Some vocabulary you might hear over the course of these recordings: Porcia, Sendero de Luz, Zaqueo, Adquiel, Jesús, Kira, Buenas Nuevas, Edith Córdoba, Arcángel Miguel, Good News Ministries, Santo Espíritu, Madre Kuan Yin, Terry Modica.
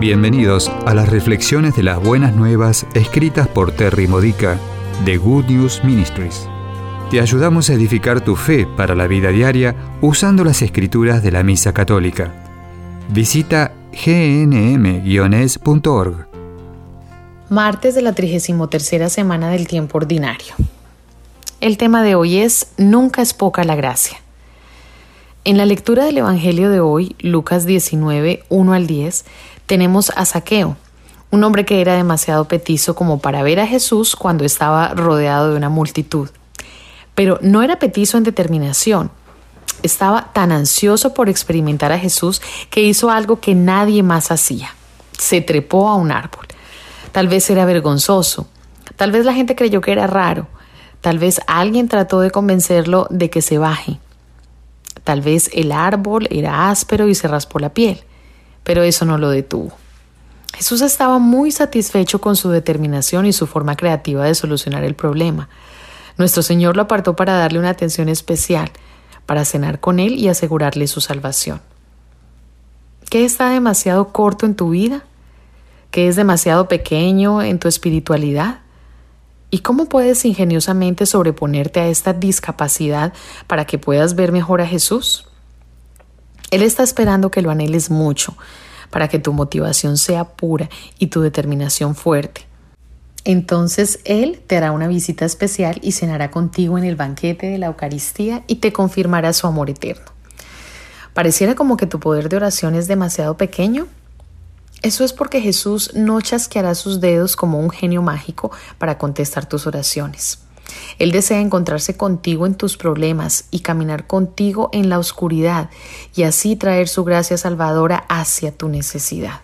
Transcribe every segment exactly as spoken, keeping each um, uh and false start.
Bienvenidos a las reflexiones de las Buenas Nuevas escritas por Terry Modica, de Good News Ministries. Te ayudamos a edificar tu fe para la vida diaria usando las escrituras de la Misa Católica. Visita g n m guion es punto org. Martes de la trigésima tercera semana del tiempo ordinario. El tema de hoy es Nunca es poca la gracia. En la lectura del Evangelio de hoy, Lucas diecinueve, uno al diez, tenemos a Zaqueo, un hombre que era demasiado petizo como para ver a Jesús cuando estaba rodeado de una multitud. Pero no era petizo en determinación. Estaba tan ansioso por experimentar a Jesús que hizo algo que nadie más hacía. Se trepó a un árbol. Tal vez era vergonzoso. Tal vez la gente creyó que era raro. Tal vez alguien trató de convencerlo de que se baje. Tal vez el árbol era áspero y se raspó la piel, pero eso no lo detuvo. Jesús estaba muy satisfecho con su determinación y su forma creativa de solucionar el problema. Nuestro Señor lo apartó para darle una atención especial, para cenar con él y asegurarle su salvación. ¿Qué está demasiado corto en tu vida? ¿Qué es demasiado pequeño en tu espiritualidad? ¿Y cómo puedes ingeniosamente sobreponerte a esta discapacidad para que puedas ver mejor a Jesús? Él está esperando que lo anheles mucho, para que tu motivación sea pura y tu determinación fuerte. Entonces Él te hará una visita especial y cenará contigo en el banquete de la Eucaristía y te confirmará su amor eterno. ¿Pareciera como que tu poder de oración es demasiado pequeño? Eso es porque Jesús no chasqueará sus dedos como un genio mágico para contestar tus oraciones. Él desea encontrarse contigo en tus problemas y caminar contigo en la oscuridad y así traer su gracia salvadora hacia tu necesidad.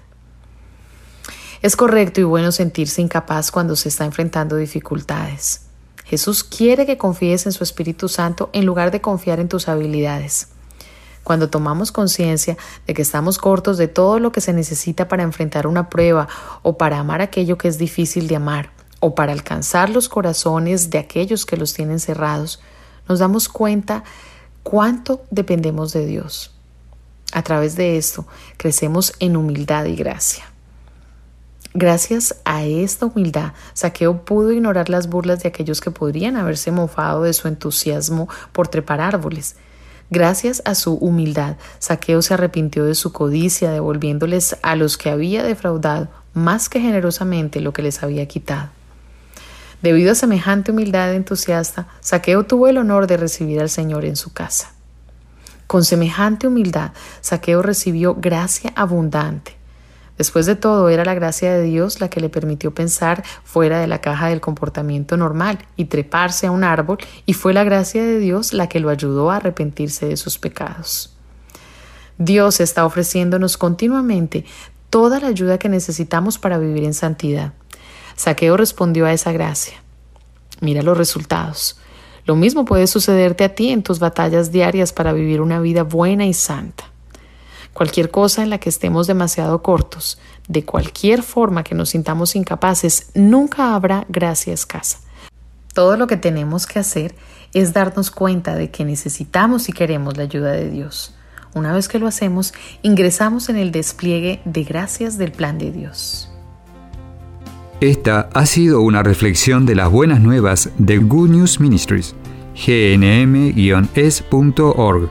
Es correcto y bueno sentirse incapaz cuando se está enfrentando dificultades. Jesús quiere que confíes en su Espíritu Santo en lugar de confiar en tus habilidades. Cuando tomamos conciencia de que estamos cortos de todo lo que se necesita para enfrentar una prueba o para amar aquello que es difícil de amar o para alcanzar los corazones de aquellos que los tienen cerrados, nos damos cuenta cuánto dependemos de Dios. A través de esto, crecemos en humildad y gracia. Gracias a esta humildad, Zaqueo pudo ignorar las burlas de aquellos que podrían haberse mofado de su entusiasmo por trepar árboles. Gracias a su humildad, Zaqueo se arrepintió de su codicia, devolviéndoles a los que había defraudado más que generosamente lo que les había quitado. Debido a semejante humildad entusiasta, Zaqueo tuvo el honor de recibir al Señor en su casa. Con semejante humildad, Zaqueo recibió gracia abundante. Después de todo, era la gracia de Dios la que le permitió pensar fuera de la caja del comportamiento normal y treparse a un árbol, y fue la gracia de Dios la que lo ayudó a arrepentirse de sus pecados. Dios está ofreciéndonos continuamente toda la ayuda que necesitamos para vivir en santidad. Zaqueo respondió a esa gracia. Mira los resultados. Lo mismo puede sucederte a ti en tus batallas diarias para vivir una vida buena y santa. Cualquier cosa en la que estemos demasiado cortos, de cualquier forma que nos sintamos incapaces, nunca habrá gracia escasa. Todo lo que tenemos que hacer es darnos cuenta de que necesitamos y queremos la ayuda de Dios. Una vez que lo hacemos, ingresamos en el despliegue de gracias del plan de Dios. Esta ha sido una reflexión de las Buenas Nuevas de Good News Ministries, g n m guion es punto org.